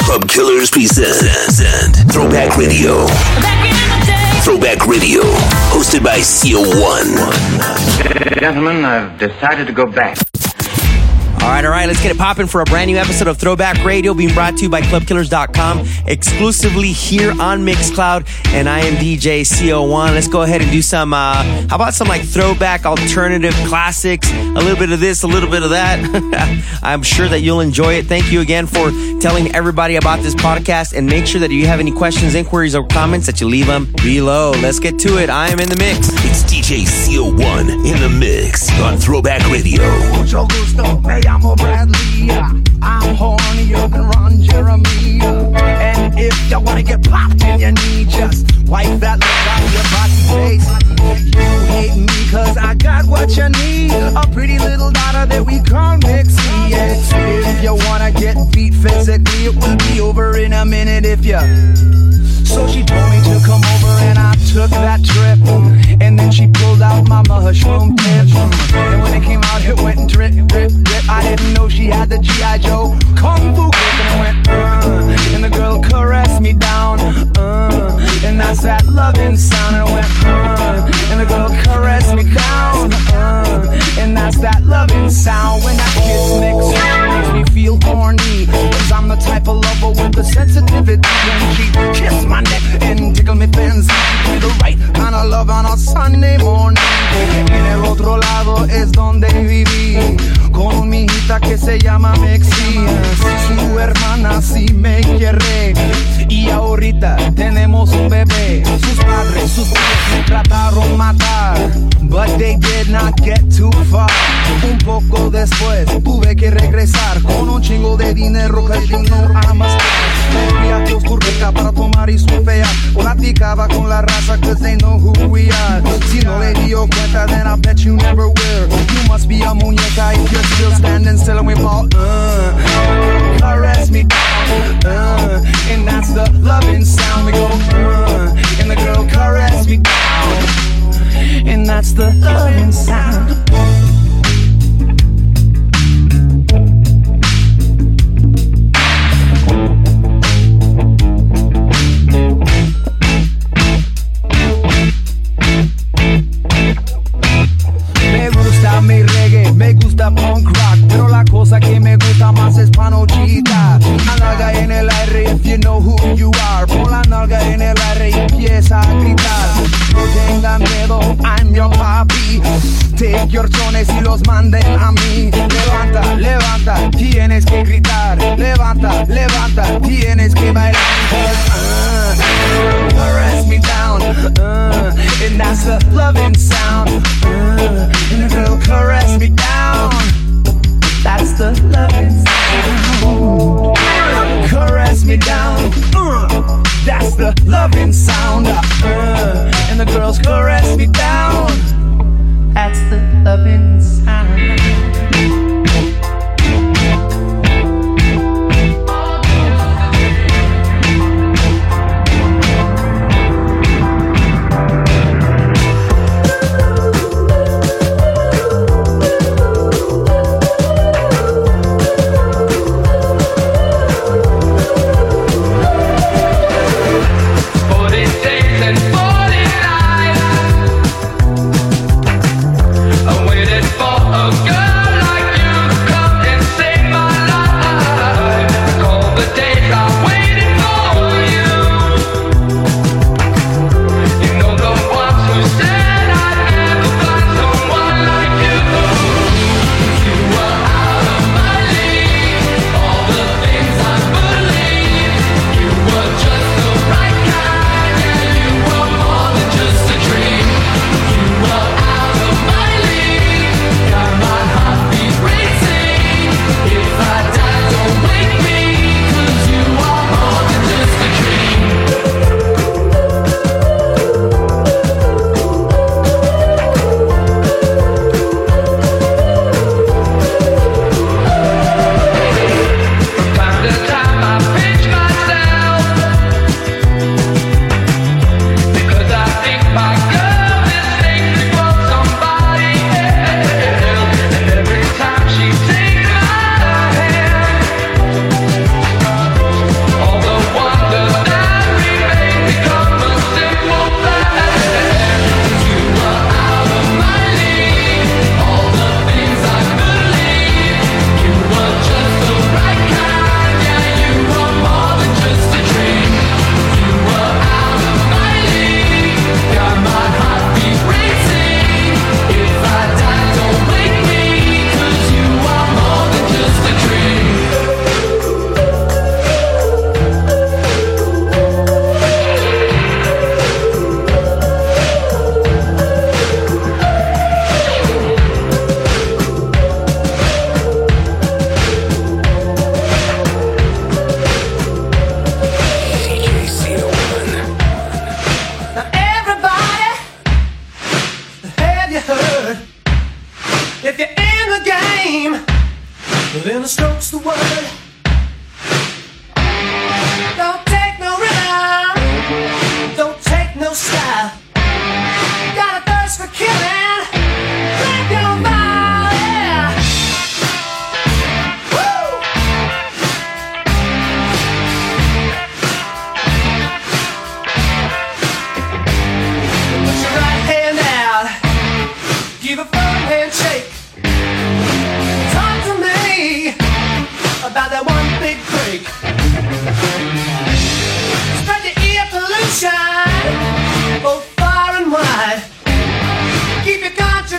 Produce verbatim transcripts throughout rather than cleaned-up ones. Club Killers presents Throwback Radio. Throwback Radio, hosted by C O one. Gentlemen, I've decided to go back. All right, all right, let's get it popping for a brand new episode of Throwback Radio being brought to you by club killers dot com, exclusively here on Mixcloud, and I am D J C O one. Let's go ahead and do some, uh, how about some like throwback alternative classics, a little bit of this, a little bit of that. I'm sure that you'll enjoy it. Thank you again for telling everybody about this podcast, and make sure that if you have any questions, inquiries, or comments that you leave them below. Let's get to it. I am in the mix. It's D J C O one in the mix on Throwback Radio. Mucho gusto. I'm a Bradley, I'm horny, you can Ron Jeremy. And if you wanna get popped in your knee, just wipe that look out your body face. You hate me cause I got what you need, a pretty little daughter that we call Mixie. If you wanna get beat physically, it will be over in a minute if you. So she told me to come over and I took that trip. And then she pulled out my mushroom tip. And when it came out, it went drip, drip, drip. I didn't know she had the G I. Joe Kung Fu grip. And it went, uh, and the girl caressed me down, uh, and that's that loving sound. And it went, uh, and the girl caressed me down, uh, and that's that loving sound. When I kiss Mixie, it makes me feel horny, cause I'm the type of lover with the sensitivity. When she kissed my neck and tickle me fancy, the right kind of love on a Sunday morning. En el otro lado es donde viví, con mi hijita que se llama Mexi. Su hermana sí me quiere, y ahorita tenemos un bebé. Sus padres, sus padres me trataron matar, but they did not get too far. Un poco después tuve que regresar, con un chingo de dinero que yo no amasé. Me fui a Costa Rica para tomar y surfear, platicaba con la raza cause they know who we are. Si no le dio cuenta, then I bet you never will. You must be a muñeca if you're still standing still and we fall, uh, caress me down, uh, and that's the loving sound. We go, uh, and the girl caress me down, and that's the loving sound. Mi reggae, me gusta punk rock, pero la cosa que me gusta más es panochita. La nalga en el aire, if you know who you are. Pon la nalga en el aire y empieza a gritar. No tengan miedo, I'm your papi. Take your chones y los manden a mí. Levanta, levanta, tienes que gritar. Levanta, levanta, tienes que bailar. Uh, caress me down, uh, and that's the loving sound. Uh, and the girl caress me down, that's the loving sound. Uh, caress me down, uh, that's the loving sound. Uh, and the girls caress me down, that's the loving sound.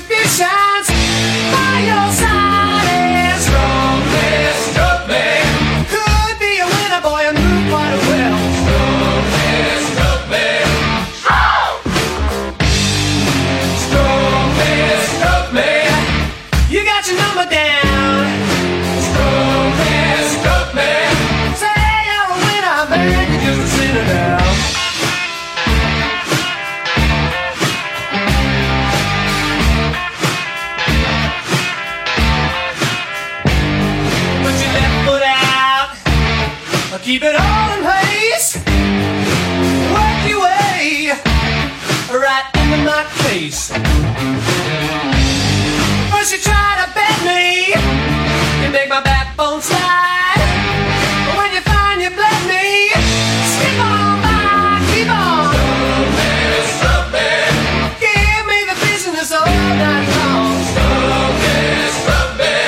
conditions by your side is strongest rugby. Could be a winner, boy, and do quite well. Strongest rugby. Strong! Strongest rugby. You got your number down. Strongest rugby. Say you're a winner, baby, just a sinner now. Keep it all in place. Work your way right into my face. First you try to bend me and make my backbone slide. But when you find you bled me, skip on by, keep on. Stop it, stop it. Give me the business all night long. Stop it, stop it.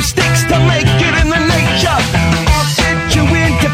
Sticks to make it in the nature. I'll fit you into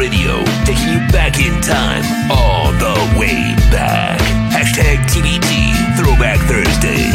Radio, taking you back in time, all the way back. Hashtag T B T, Throwback Thursday.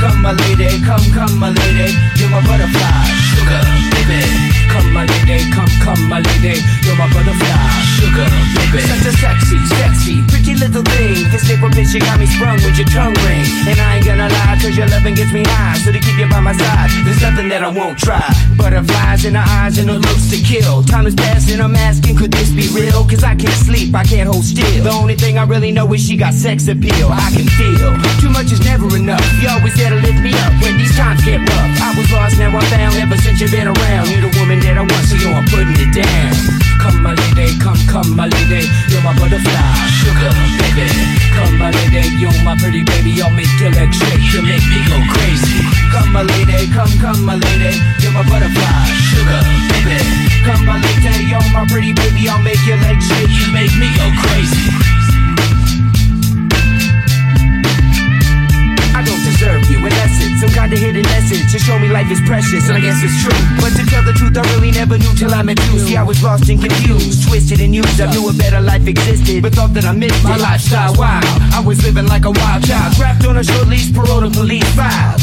Come, my lady, come, come, my lady, you're my butterfly, sugar, baby. Come, my lady, come, come, my lady, you're my butterfly, sugar, baby. Such a sexy, sexy, pretty little thing. This little bitch, you got me sprung with your tongue ring. And I ain't gonna lie, cause your loving gets me high. So to keep you by my side, there's nothing that I won't try. Butterflies in her eyes and her looks to kill. Time is passing, I'm asking, could this be real? Cause I can't sleep, I can't hold still. The only thing I really know is she got sex appeal. I can feel, too much is never enough. You always there to lift me up when these times get rough. I was lost, now I'm found. Ever since you've been around, you're the woman that I want, so yo, I'm putting it down. Come, my lady, come, come, my lady, you're my butterfly, sugar, baby. Come, my lady, you're my pretty baby. I'll make your legs shake, you make me go crazy. Come, my lady, come, come, my lady, you're my butterfly, sugar, baby. Come, my lady, you're my pretty baby. I'll make your legs shake, you make me go crazy. I don't deserve you, in essence, some kind of hidden essence to show me life is precious, and I guess it's true. But to tell the truth, I really never knew till I met you. See, I was lost and confused, twisted and used. I knew a better life existed, but thought that I missed it. My lifestyle wild, I was living like a wild child, trapped on a short leash, parole to police files.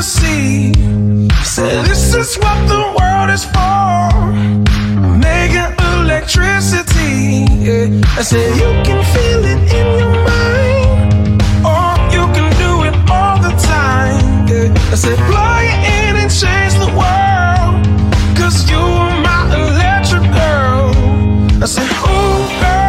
to see. Said this is what the world is for, making electricity. Yeah. I said you can feel it in your mind, or you can do it all the time. Yeah. I said plug it in and change the world, 'cause you are my electric girl. I said ooh girl,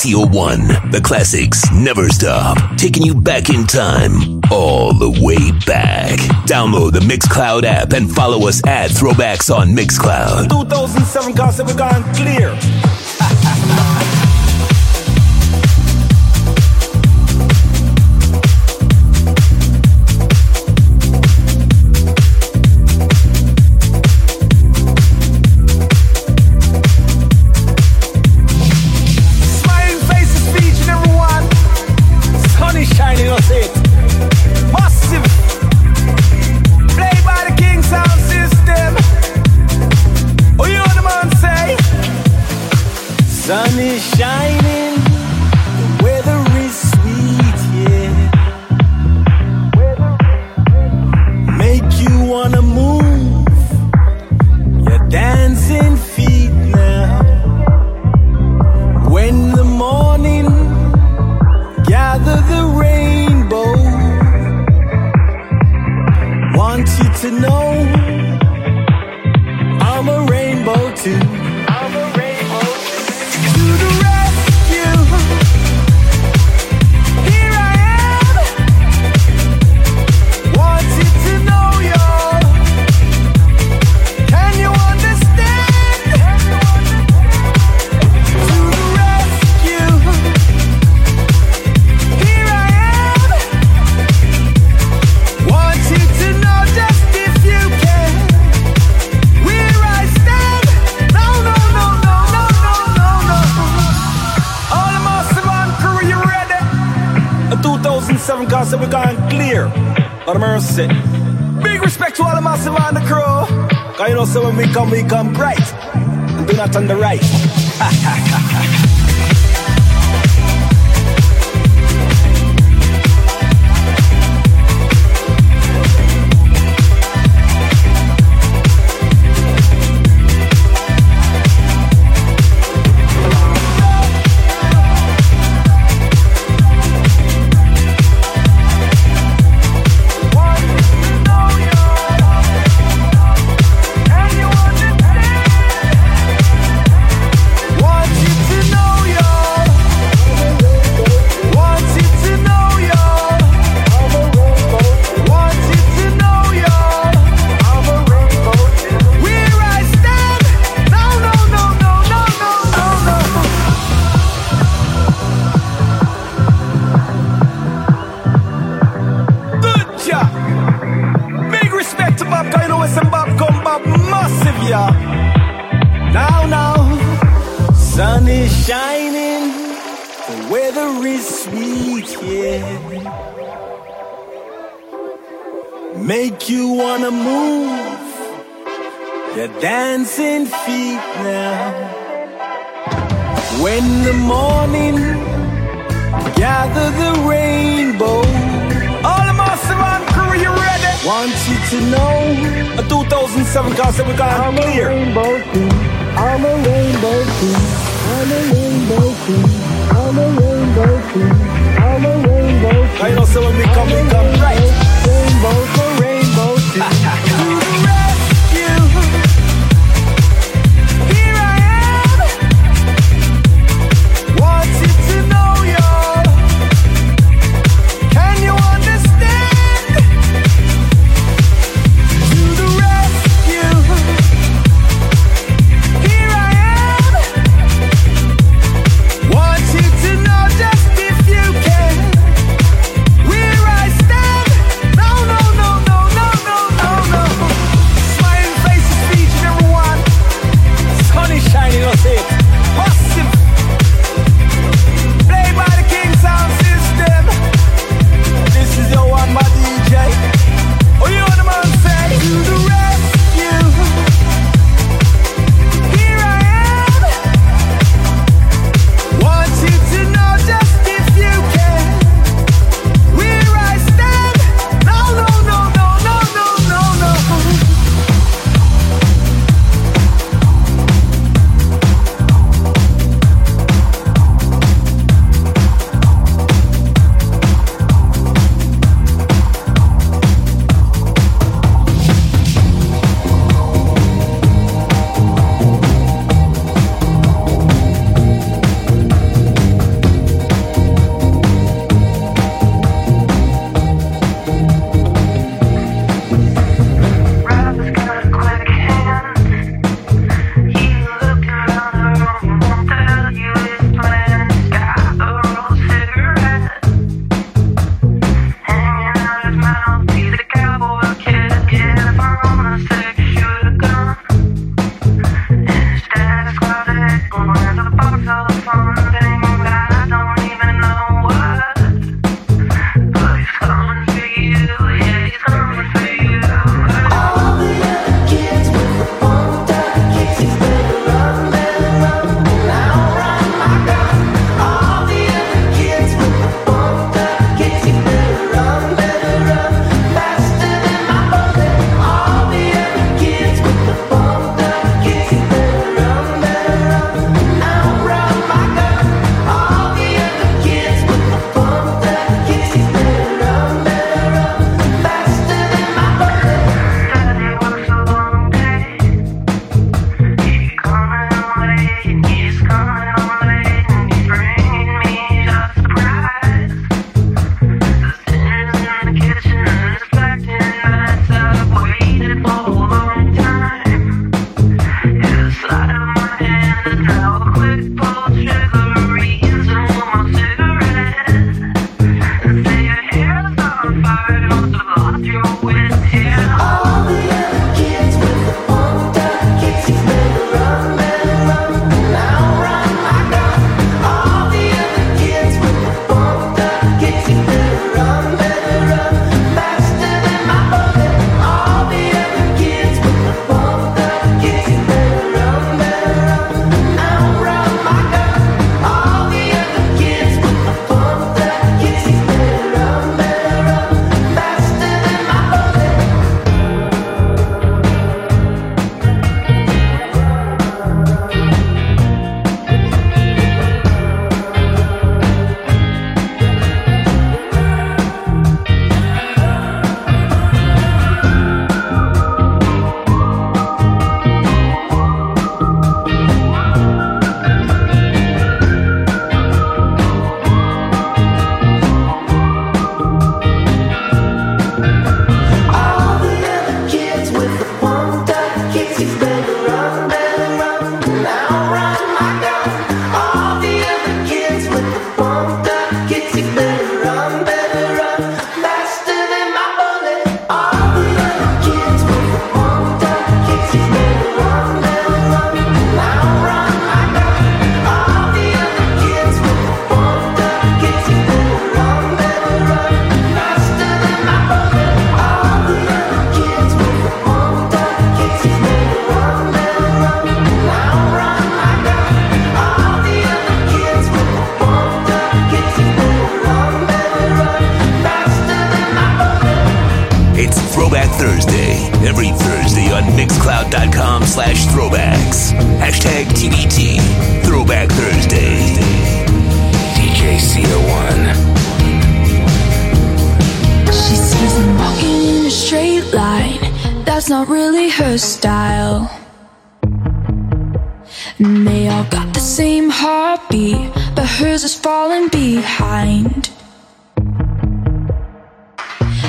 C O one, the classics never stop, taking you back in time, all the way back. Download the Mixcloud app and follow us at Throwbacks on Mixcloud. two thousand seven concept, we gone clear. clubkillers.com slash throwbacks. Hashtag T B T. Throwback Thursday. D J C O one. She says I'm walking in a straight line. That's not really her style. And they all got the same heartbeat, but hers is falling behind.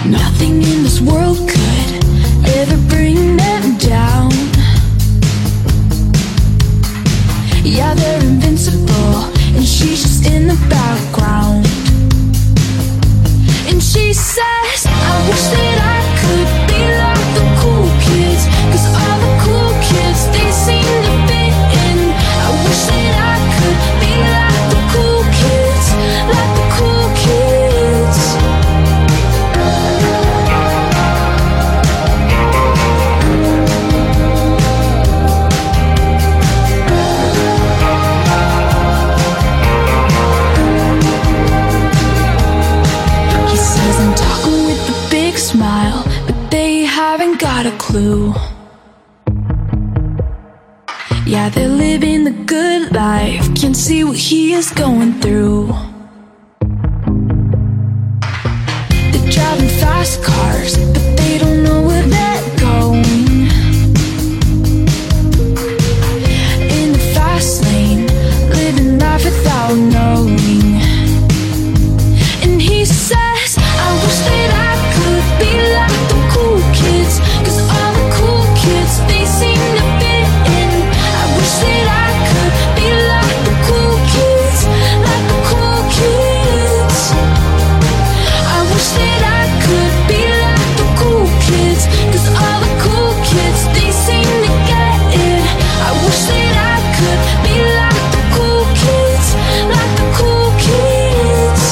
Nothing in this world could ever bring them down. Yeah, they're invincible, and she's just in the background. And she says, I wish that I could be like the cool kids, 'cause all the cool kids, they seem to fit in. I wish that I could be like the cool kids, like the cool kids. Yeah, they're living the good life. Can't see what he is going through. They're driving fast cars, but they don't know where they're going. In the fast lane, living life without knowing. And he says, I wish that I could be like the cool kids, 'cause all the cool kids, they seem to fit in. I wish that I could be like the cool kids, like the cool kids. I wish that I could be like the cool kids, 'cause all the cool kids, they seem to get it. I wish that I could be like the cool kids, like the cool kids.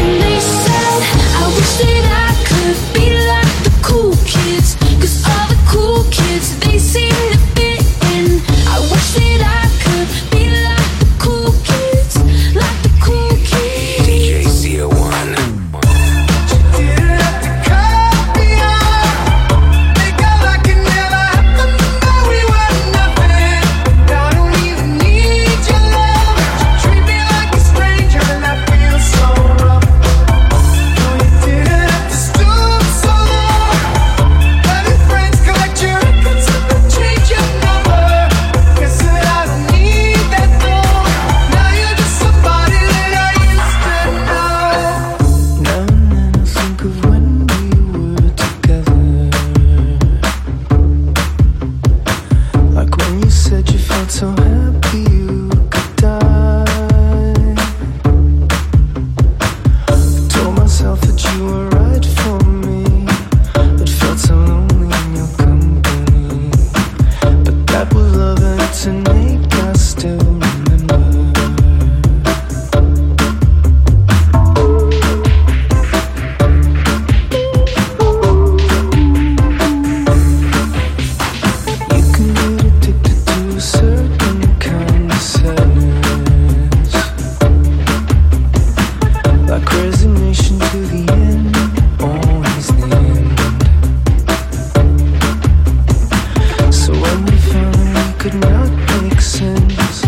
And they said, I wish that I could be like the cool kids, 'cause all the cool kids, they seem to fit in. I wish that I could be like the cool kids, like the cool kids. D J C O one. So when we found we could not make sense,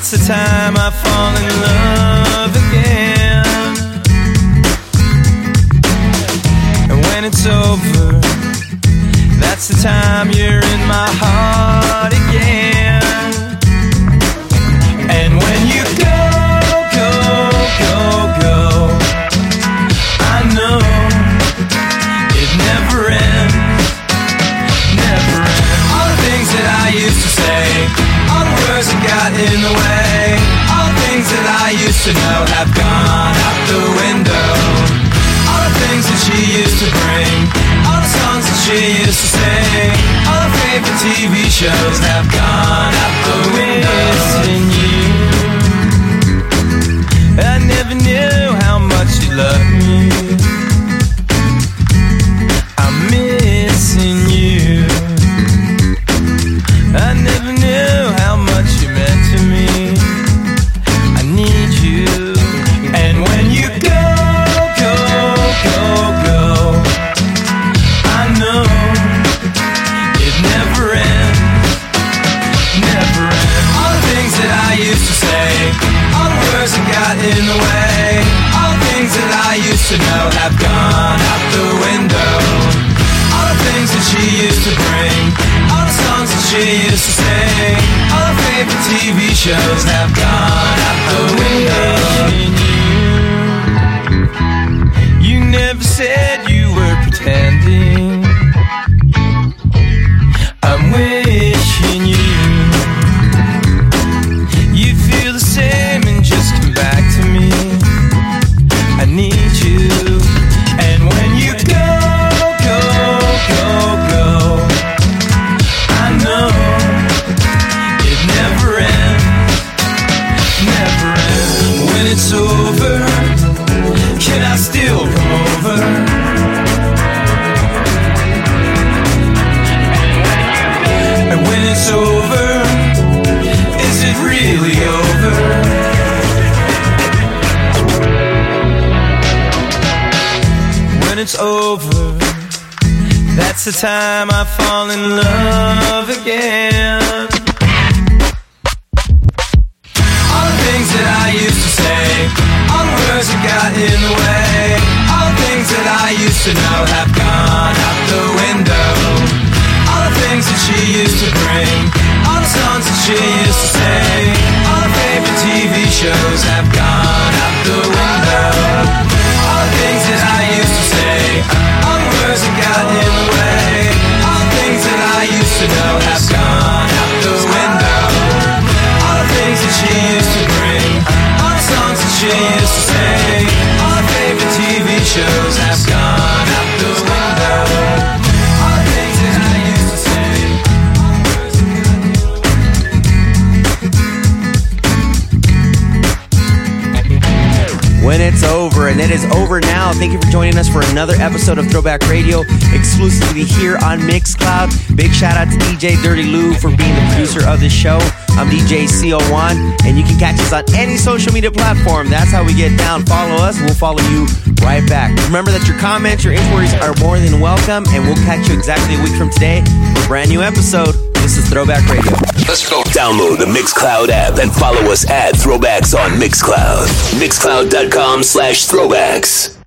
That's the time I fall in love again. And when it's over, that's the time you're in my heart again. And when you go, go, go, go, I know it never ends, never ends. All the things that I used to say, all the words that got in the way, all the things that I used to know have gone out the window. All the things that she used to bring, all the songs that she used to sing, all her favorite T V shows have gone out the window. Missing you, I never knew how much you loved me. I'm missing you, I never knew how much you meant to me. I need you. And when you go, go, go, go, got in the way, all the things that I used to know have gone out the window. All the things that she used to bring, all the songs that she used to sing, all her favorite T V shows have gone out the window. You, you never said you were pretending. I'm wishing you, you feel the same and just come back to me. I need you. And when you go, go, go, go, I know it never ends, never ends. When it's over, can I still come over? And when it's over, is it really over? When it's over, that's the time I fall in love again. All the things that I used to say, all the words that got in the way, all the things that I used to know have gone out the window. All the things that she used to bring, all the songs that she used to sing, all her favorite T V shows have gone out the window. All the things that I used to say, all the words that got in the way, all the things that I used to know have gone out the window. All the things that she used to bring, all the songs that she used to sing, all her favorite T V shows have gone out the window. When it's over, and it is over now. Thank you for joining us for another episode of Throwback Radio, exclusively here on Mixcloud. Big shout out to D J Dirty Lou for being the producer of this show. I'm D J C O one, and you can catch us on any social media platform. That's how we get down. Follow us, we'll follow you right back. Remember that your comments, your inquiries are more than welcome, and we'll catch you exactly a week from today for a brand new episode. This is Throwback Radio. Let's go. Download the Mixcloud app and follow us at Throwbacks on Mixcloud. Mixcloud dot com slash throwbacks.